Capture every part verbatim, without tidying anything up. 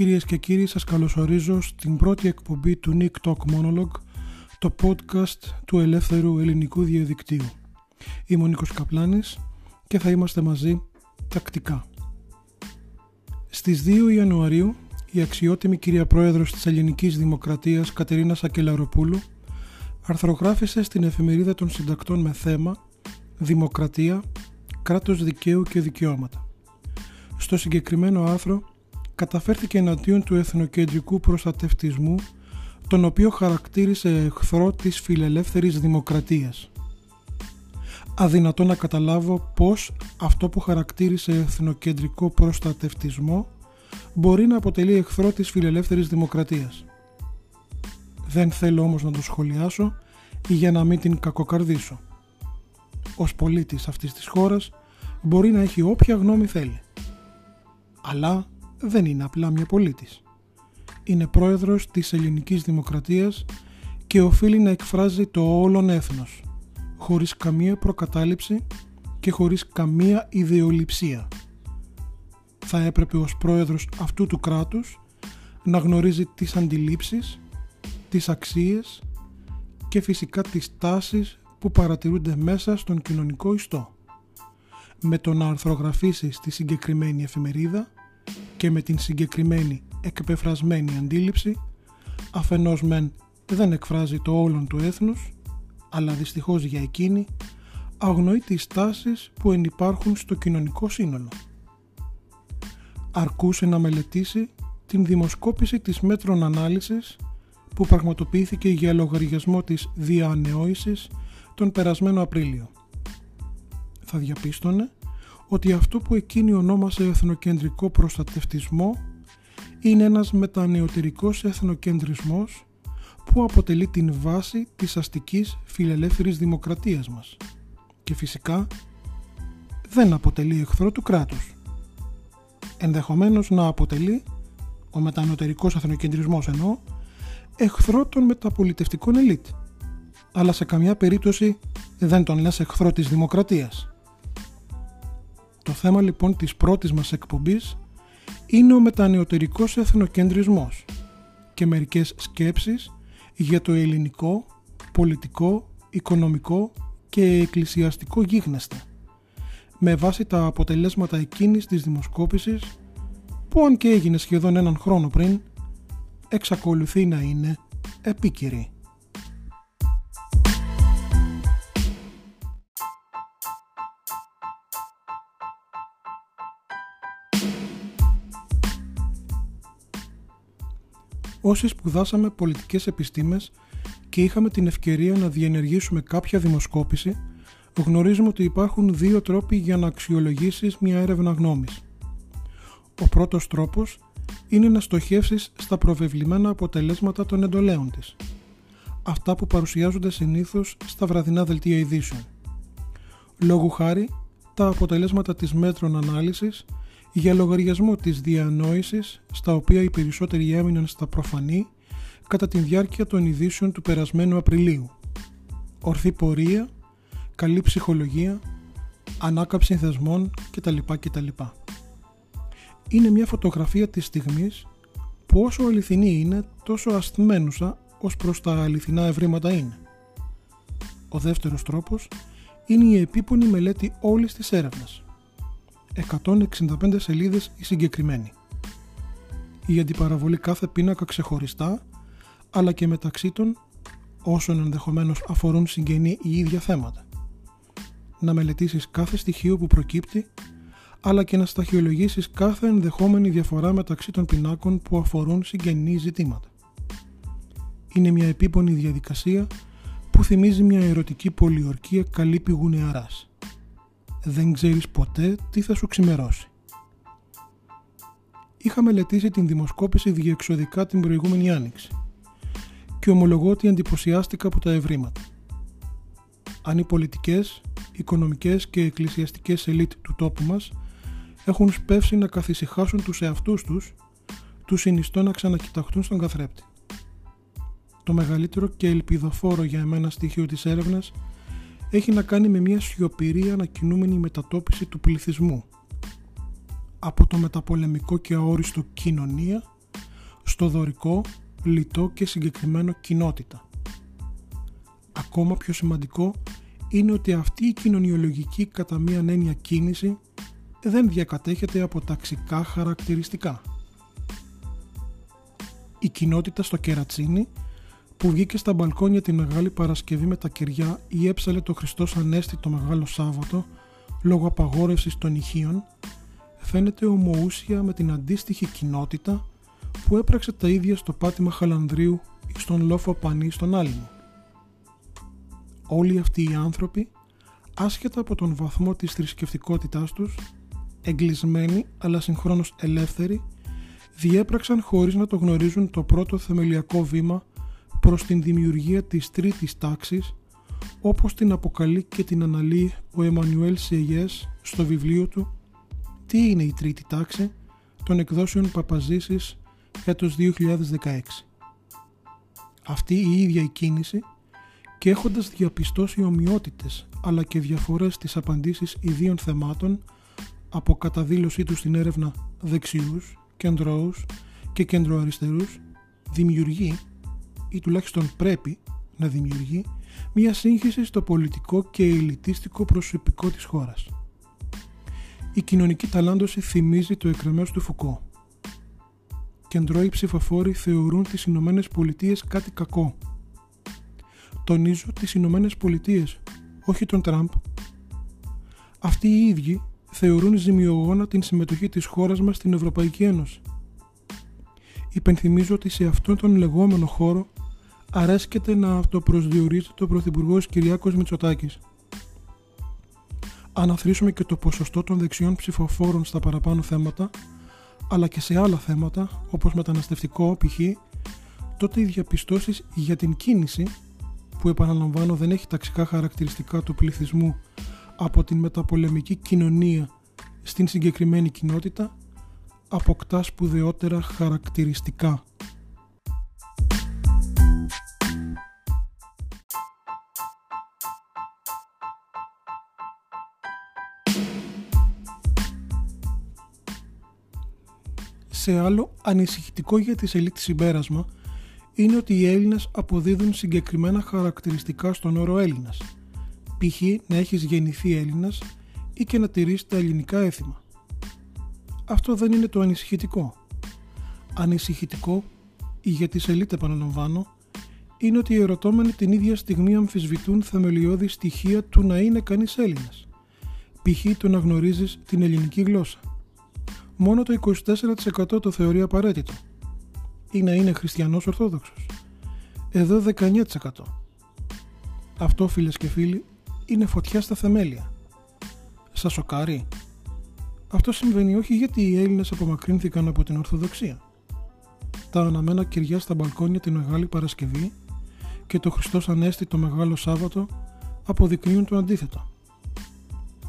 Κυρίες και κύριοι, σας καλωσορίζω στην πρώτη εκπομπή του Nick Talk Monologue, το podcast του ελεύθερου ελληνικού διαδικτύου. Είμαι ο Νίκος Καπλάνης και θα είμαστε μαζί τακτικά. Στις δύο Ιανουαρίου, η αξιότιμη κυρία Πρόεδρος της Ελληνικής Δημοκρατίας Κατερίνα Σακελαροπούλου αρθρογράφησε στην εφημερίδα των συντακτών με θέμα «Δημοκρατία, κράτος δικαίου και δικαιώματα». Στο συγκεκριμένο άρθρο καταφέρθηκε εναντίον του εθνοκεντρικού προστατευτισμού, τον οποίο χαρακτήρισε εχθρό της φιλελεύθερης δημοκρατίας. Αδυνατό να καταλάβω πώς αυτό που χαρακτήρισε εθνοκεντρικό προστατευτισμό μπορεί να αποτελεί εχθρό της φιλελεύθερης δημοκρατίας. Δεν θέλω όμως να το σχολιάσω για να μην την κακοκαρδίσω. Ως πολίτης αυτής της χώρας μπορεί να έχει όποια γνώμη θέλει. Αλλά δεν είναι απλά μια πολίτης. Είναι πρόεδρος της ελληνικής δημοκρατίας και οφείλει να εκφράζει το όλον έθνος, χωρίς καμία προκατάληψη και χωρίς καμία ιδεολειψία. Θα έπρεπε ως πρόεδρος αυτού του κράτους να γνωρίζει τις αντιλήψεις, τις αξίες και φυσικά τις τάσεις που παρατηρούνται μέσα στον κοινωνικό ιστό. Με το να αρθρογραφήσει στη συγκεκριμένη εφημερίδα και με την συγκεκριμένη εκπεφρασμένη αντίληψη, αφενός μεν δεν εκφράζει το όλον του έθνους, αλλά δυστυχώς για εκείνη αγνοεί τις τάσεις που ενυπάρχουν στο κοινωνικό σύνολο. Αρκούσε να μελετήσει την δημοσκόπηση της μέτρων ανάλυσης που πραγματοποιήθηκε για λογαριασμό της διαανεώησης τον περασμένο Απρίλιο. Θα διαπίστωνε ότι αυτό που εκείνη ονόμασε εθνοκεντρικό προστατευτισμό είναι ένας μετανεωτερικός εθνοκεντρισμός που αποτελεί την βάση της αστικής φιλελεύθερης δημοκρατίας μας και φυσικά δεν αποτελεί εχθρό του κράτους. Ενδεχομένως να αποτελεί, ο μετανεωτερικός εθνοκεντρισμός εννοώ, εχθρό των μεταπολιτευτικών ελίτ, αλλά σε καμιά περίπτωση δεν τον λες εχθρό της δημοκρατίας. Το θέμα λοιπόν της πρώτης μας εκπομπής είναι ο μετανεωτερικός εθνοκεντρισμός και μερικές σκέψεις για το ελληνικό, πολιτικό, οικονομικό και εκκλησιαστικό γίγνεσθε με βάση τα αποτελέσματα εκείνης της δημοσκόπησης που, αν και έγινε σχεδόν έναν χρόνο πριν, εξακολουθεί να είναι επίκαιρη. Όσοι σπουδάσαμε πολιτικές επιστήμες και είχαμε την ευκαιρία να διενεργήσουμε κάποια δημοσκόπηση, γνωρίζουμε ότι υπάρχουν δύο τρόποι για να αξιολογήσεις μια έρευνα γνώμης. Ο πρώτος τρόπος είναι να στοχεύσεις στα προβεβλημένα αποτελέσματα των εντολέων της, αυτά που παρουσιάζονται συνήθως στα βραδινά δελτία ειδήσεων. Λόγου χάρη, τα αποτελέσματα της μέτρων ανάλυσης για λογαριασμό της διανόησης, στα οποία οι περισσότεροι έμειναν στα προφανή κατά τη διάρκεια των ειδήσεων του περασμένου Απριλίου. Ορθή πορεία, καλή ψυχολογία, ανάκαψη θεσμών κτλ. κτλ. Είναι μια φωτογραφία της στιγμής που όσο αληθινή είναι, τόσο ασθμένουσα ως προς τα αληθινά ευρήματα είναι. Ο δεύτερος τρόπος είναι η επίπονη μελέτη όλης της έρευνας. εκατόν εξήντα πέντε σελίδες η συγκεκριμένη. Η αντιπαραβολή κάθε πίνακα ξεχωριστά, αλλά και μεταξύ των, όσων ενδεχομένως αφορούν συγγενή ή ίδια θέματα. Να μελετήσεις κάθε στοιχείο που προκύπτει, αλλά και να σταχυολογήσεις κάθε ενδεχόμενη διαφορά μεταξύ των πινάκων που αφορούν συγγενή ζητήματα. Είναι μια επίπονη διαδικασία που θυμίζει μια ερωτική πολιορκία καλύπη γουνεαράς. Δεν ξέρεις ποτέ τι θα σου ξημερώσει. Είχα μελετήσει την δημοσκόπηση διεξοδικά την προηγούμενη άνοιξη και ομολογώ ότι εντυπωσιάστηκα από τα ευρήματα. Αν οι πολιτικές, οικονομικές και εκκλησιαστικές ελίτ του τόπου μας έχουν σπεύσει να καθησυχάσουν τους εαυτούς τους, τους συνιστώ να ξανακοιταχτούν στον καθρέπτη. Το μεγαλύτερο και ελπιδοφόρο για εμένα στοιχείο της έρευνας έχει να κάνει με μια σιωπηρή ανακοινούμενη μετατόπιση του πληθυσμού από το μεταπολεμικό και αόριστο κοινωνία στο δωρικό, λιτό και συγκεκριμένο κοινότητα. Ακόμα πιο σημαντικό είναι ότι αυτή η κοινωνιολογική κατά μίαν έννοια κίνηση δεν διακατέχεται από ταξικά χαρακτηριστικά. Η κοινότητα στο Κερατσίνι που βγήκε στα μπαλκόνια τη Μεγάλη Παρασκευή με τα κεριά ή έψαλε το Χριστός Ανέστη το Μεγάλο Σάββατο λόγω απαγόρευσης των ηχείων, φαίνεται ομοούσια με την αντίστοιχη κοινότητα που έπραξε τα ίδια στο πάτημα Χαλανδρίου ή στον λόφο Πανή στον Άλυμο. Όλοι αυτοί οι άνθρωποι, άσχετα από τον βαθμό της θρησκευτικότητάς τους, εγκλεισμένοι αλλά συγχρόνως ελεύθεροι, διέπραξαν χωρίς να το γνωρίζουν το πρώτο θεμελιακό βήμα προς την δημιουργία της τρίτης τάξης, όπως την αποκαλεί και την αναλύει ο Εμμανουέλ Σιεγές στο βιβλίο του «Τι είναι η τρίτη τάξη» των εκδόσεων Παπαζήσης έτος δύο χιλιάδες δεκαέξι. Αυτή η ίδια η κίνηση, και έχοντας διαπιστώσει ομοιότητες αλλά και διαφορές στις απαντήσεις ιδίων θεμάτων από καταδήλωσή του στην έρευνα δεξιούς, κεντρώους και κεντροαριστερούς, δημιουργεί ή τουλάχιστον πρέπει να δημιουργεί μια σύγχυση στο πολιτικό και ελιτίστικο προσωπικό της χώρας. Η κοινωνική ταλάντωση θυμίζει το εκρεμές του Φουκό. Κεντρώοι ψηφοφόροι θεωρούν τις Ηνωμένες Πολιτείες κάτι κακό. Τονίζω τις Ηνωμένες Πολιτείες, όχι τον Τραμπ. Αυτοί οι ίδιοι θεωρούν ζημιογόνα την συμμετοχή της χώρας μας στην Ευρωπαϊκή Ένωση. Υπενθυμίζω ότι σε αυτόν τον λεγόμενο χώρο αρέσκεται να αυτοπροσδιορίζεται ο Πρωθυπουργός Κυριάκος Μητσοτάκης. Αναθροίσουμε και το ποσοστό των δεξιών ψηφοφόρων στα παραπάνω θέματα, αλλά και σε άλλα θέματα, όπως μεταναστευτικό π.χ., τότε οι διαπιστώσεις για την κίνηση, που επαναλαμβάνω δεν έχει ταξικά χαρακτηριστικά του πληθυσμού από την μεταπολεμική κοινωνία στην συγκεκριμένη κοινότητα, αποκτά σπουδαιότερα χαρακτηριστικά. Σε άλλο ανησυχητικό για τις ελίτ συμπέρασμα είναι ότι οι Έλληνες αποδίδουν συγκεκριμένα χαρακτηριστικά στον όρο Έλληνας, π.χ. να έχεις γεννηθεί Έλληνας ή και να τηρείς τα ελληνικά έθιμα. Αυτό δεν είναι το ανησυχητικό. Ανησυχητικό, για τις ελίτ επαναλαμβάνω, είναι ότι οι ερωτώμενοι την ίδια στιγμή αμφισβητούν θεμελιώδη στοιχεία του να είναι κανείς Έλληνας, π.χ. το να γνωρίζεις την ελληνική γλώσσα. Μόνο το είκοσι τέσσερα τοις εκατό το θεωρεί απαραίτητο, ή να είναι χριστιανός ορθόδοξος. Εδώ δεκαεννιά τοις εκατό. Αυτό, φίλες και φίλοι, είναι φωτιά στα θεμέλια. Σας σοκάρει? Αυτό συμβαίνει όχι γιατί οι Έλληνες απομακρύνθηκαν από την Ορθοδοξία. Τα αναμένα κεριά στα μπαλκόνια τη Μεγάλη Παρασκευή και το Χριστός Ανέστη το Μεγάλο Σάββατο αποδεικνύουν το αντίθετο.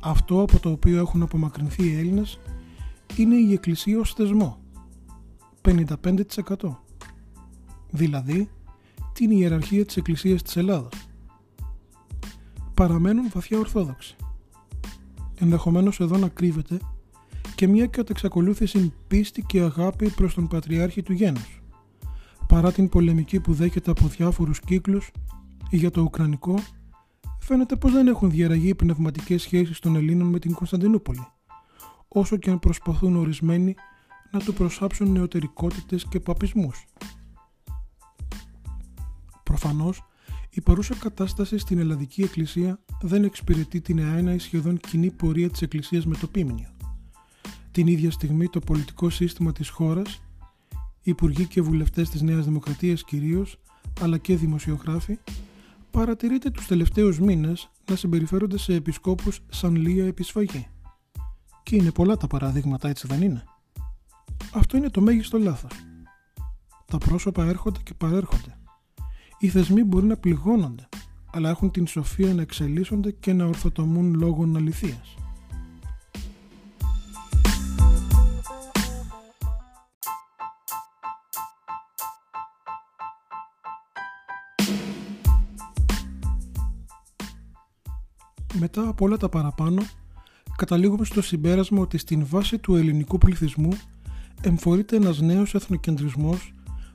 Αυτό από το οποίο έχουν απομακρυνθεί οι Έλληνες είναι η Εκκλησία ως θεσμό, πενήντα πέντε τοις εκατό. Δηλαδή, την ιεραρχία της Εκκλησίας της Ελλάδας. Παραμένουν βαθιά Ορθόδοξοι. Ενδεχομένως εδώ να κρύβεται και μια κατεξακολούθηση πίστη και αγάπη προς τον Πατριάρχη του Γένους, παρά την πολεμική που δέχεται από διάφορους κύκλους για το Ουκρανικό, φαίνεται πως δεν έχουν διαραγεί οι πνευματικές σχέσεις των Ελλήνων με την Κωνσταντινούπολη, όσο και αν προσπαθούν ορισμένοι να του προσάψουν νεωτερικότητες και παπισμούς. Προφανώς, η παρούσα κατάσταση στην Ελλαδική Εκκλησία δεν εξυπηρετεί την αένα ή σχεδόν κοινή πορεία της Εκκλησίας με το Πίμνιο. Την ίδια στιγμή το πολιτικό σύστημα της χώρας, υπουργοί και βουλευτές της Νέας Δημοκρατίας κυρίως, αλλά και δημοσιογράφοι, παρατηρείται τους τελευταίους μήνες να συμπεριφέρονται σε επισκόπους σαν λία επισφαγή. Και είναι πολλά τα παραδείγματα, έτσι δεν είναι? Αυτό είναι το μέγιστο λάθος. Τα πρόσωπα έρχονται και παρέρχονται. Οι θεσμοί μπορεί να πληγώνονται, αλλά έχουν την σοφία να εξελίσσονται και να ορθοτομούν λόγων αληθείας. Μετά από όλα τα παραπάνω, καταλήγουμε στο συμπέρασμα ότι στην βάση του ελληνικού πληθυσμού εμφορείται ένας νέος εθνοκεντρισμός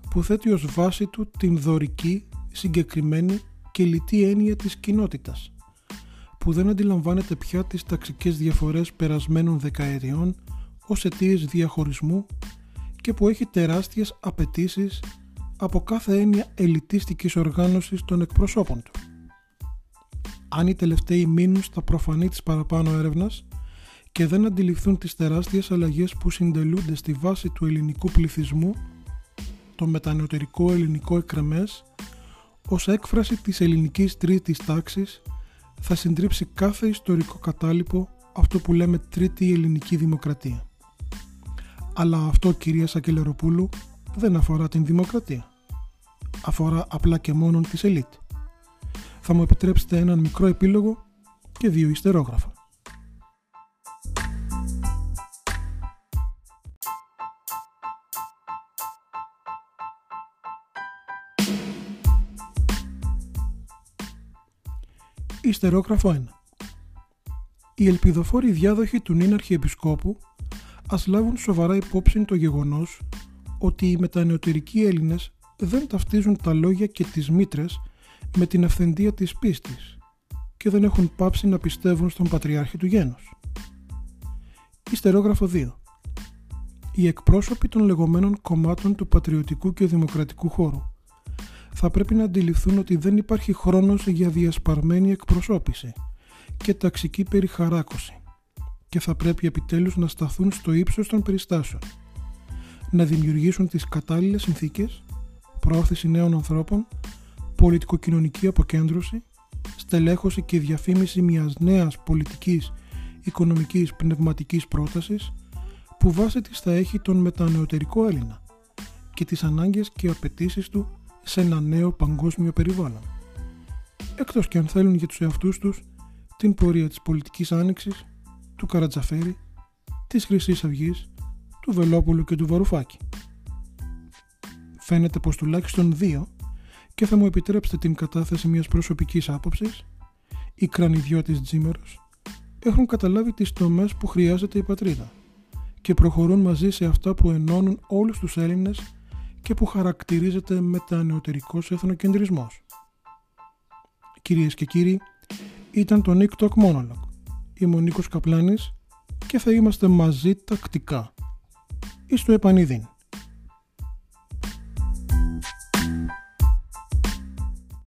που θέτει ως βάση του την δωρική, συγκεκριμένη και λιτή έννοια της κοινότητας, που δεν αντιλαμβάνεται πια τις ταξικές διαφορές περασμένων δεκαετιών ως αιτίες διαχωρισμού και που έχει τεράστιες απαιτήσεις από κάθε έννοια ελιτίστικης οργάνωσης των εκπροσώπων του. Αν οι τελευταίοι μείνουν στα προφανή της παραπάνω έρευνας και δεν αντιληφθούν τις τεράστιες αλλαγές που συντελούνται στη βάση του ελληνικού πληθυσμού, το μετανεωτερικό ελληνικό εκρεμές, ως έκφραση της ελληνικής τρίτης τάξης, θα συντρίψει κάθε ιστορικό κατάλοιπο, αυτό που λέμε τρίτη ελληνική δημοκρατία. Αλλά αυτό, κυρία Σακελαροπούλου, δεν αφορά την δημοκρατία. Αφορά απλά και μόνον τις ελίτ. Θα μου επιτρέψετε έναν μικρό επίλογο και δύο ιστερόγραφα. Ιστερόγραφο ένα. Οι ελπιδοφόροι διάδοχοι του νυν Αρχιεπισκόπου ας λάβουν σοβαρά υπόψη το γεγονός ότι οι μετανεωτερικοί Έλληνες δεν ταυτίζουν τα λόγια και τις μήτρες με την αυθεντία της πίστης και δεν έχουν πάψει να πιστεύουν στον Πατριάρχη του Γένους. Ιστερόγραφο δύο. Οι εκπρόσωποι των λεγόμενων κομμάτων του πατριωτικού και δημοκρατικού χώρου θα πρέπει να αντιληφθούν ότι δεν υπάρχει χρόνος για διασπαρμένη εκπροσώπηση και ταξική περιχαράκωση και θα πρέπει επιτέλους να σταθούν στο ύψος των περιστάσεων, να δημιουργήσουν τις κατάλληλες συνθήκες, προώθηση νέων ανθρώπων, πολιτικοκοινωνική αποκέντρωση, στελέχωση και διαφήμιση μιας νέας πολιτικής, οικονομικής, πνευματικής πρότασης που βάση της θα έχει τον μετανεωτερικό Έλληνα και τις ανάγκες και απαιτήσεις του σε ένα νέο παγκόσμιο περιβάλλον. Εκτός και αν θέλουν για τους εαυτούς τους την πορεία της πολιτικής άνοιξης, του Καρατζαφέρη, της Χρυσής Αυγής, του Βελόπουλου και του Βαρουφάκη. Φαίνεται πως τουλάχιστον δύο, και θα μου επιτρέψετε την κατάθεση μιας προσωπικής άποψης, οι κρανιδιώτης Τζίμερος έχουν καταλάβει τις τομές που χρειάζεται η πατρίδα και προχωρούν μαζί σε αυτά που ενώνουν όλους τους Έλληνες και που χαρακτηρίζεται μετανεωτερικός εθνοκεντρισμός. Κυρίες και κύριοι, ήταν το Nick Talk Monologue. Είμαι ο Νίκος Καπλάνης και θα είμαστε μαζί τακτικά. Εις το επανειδήν.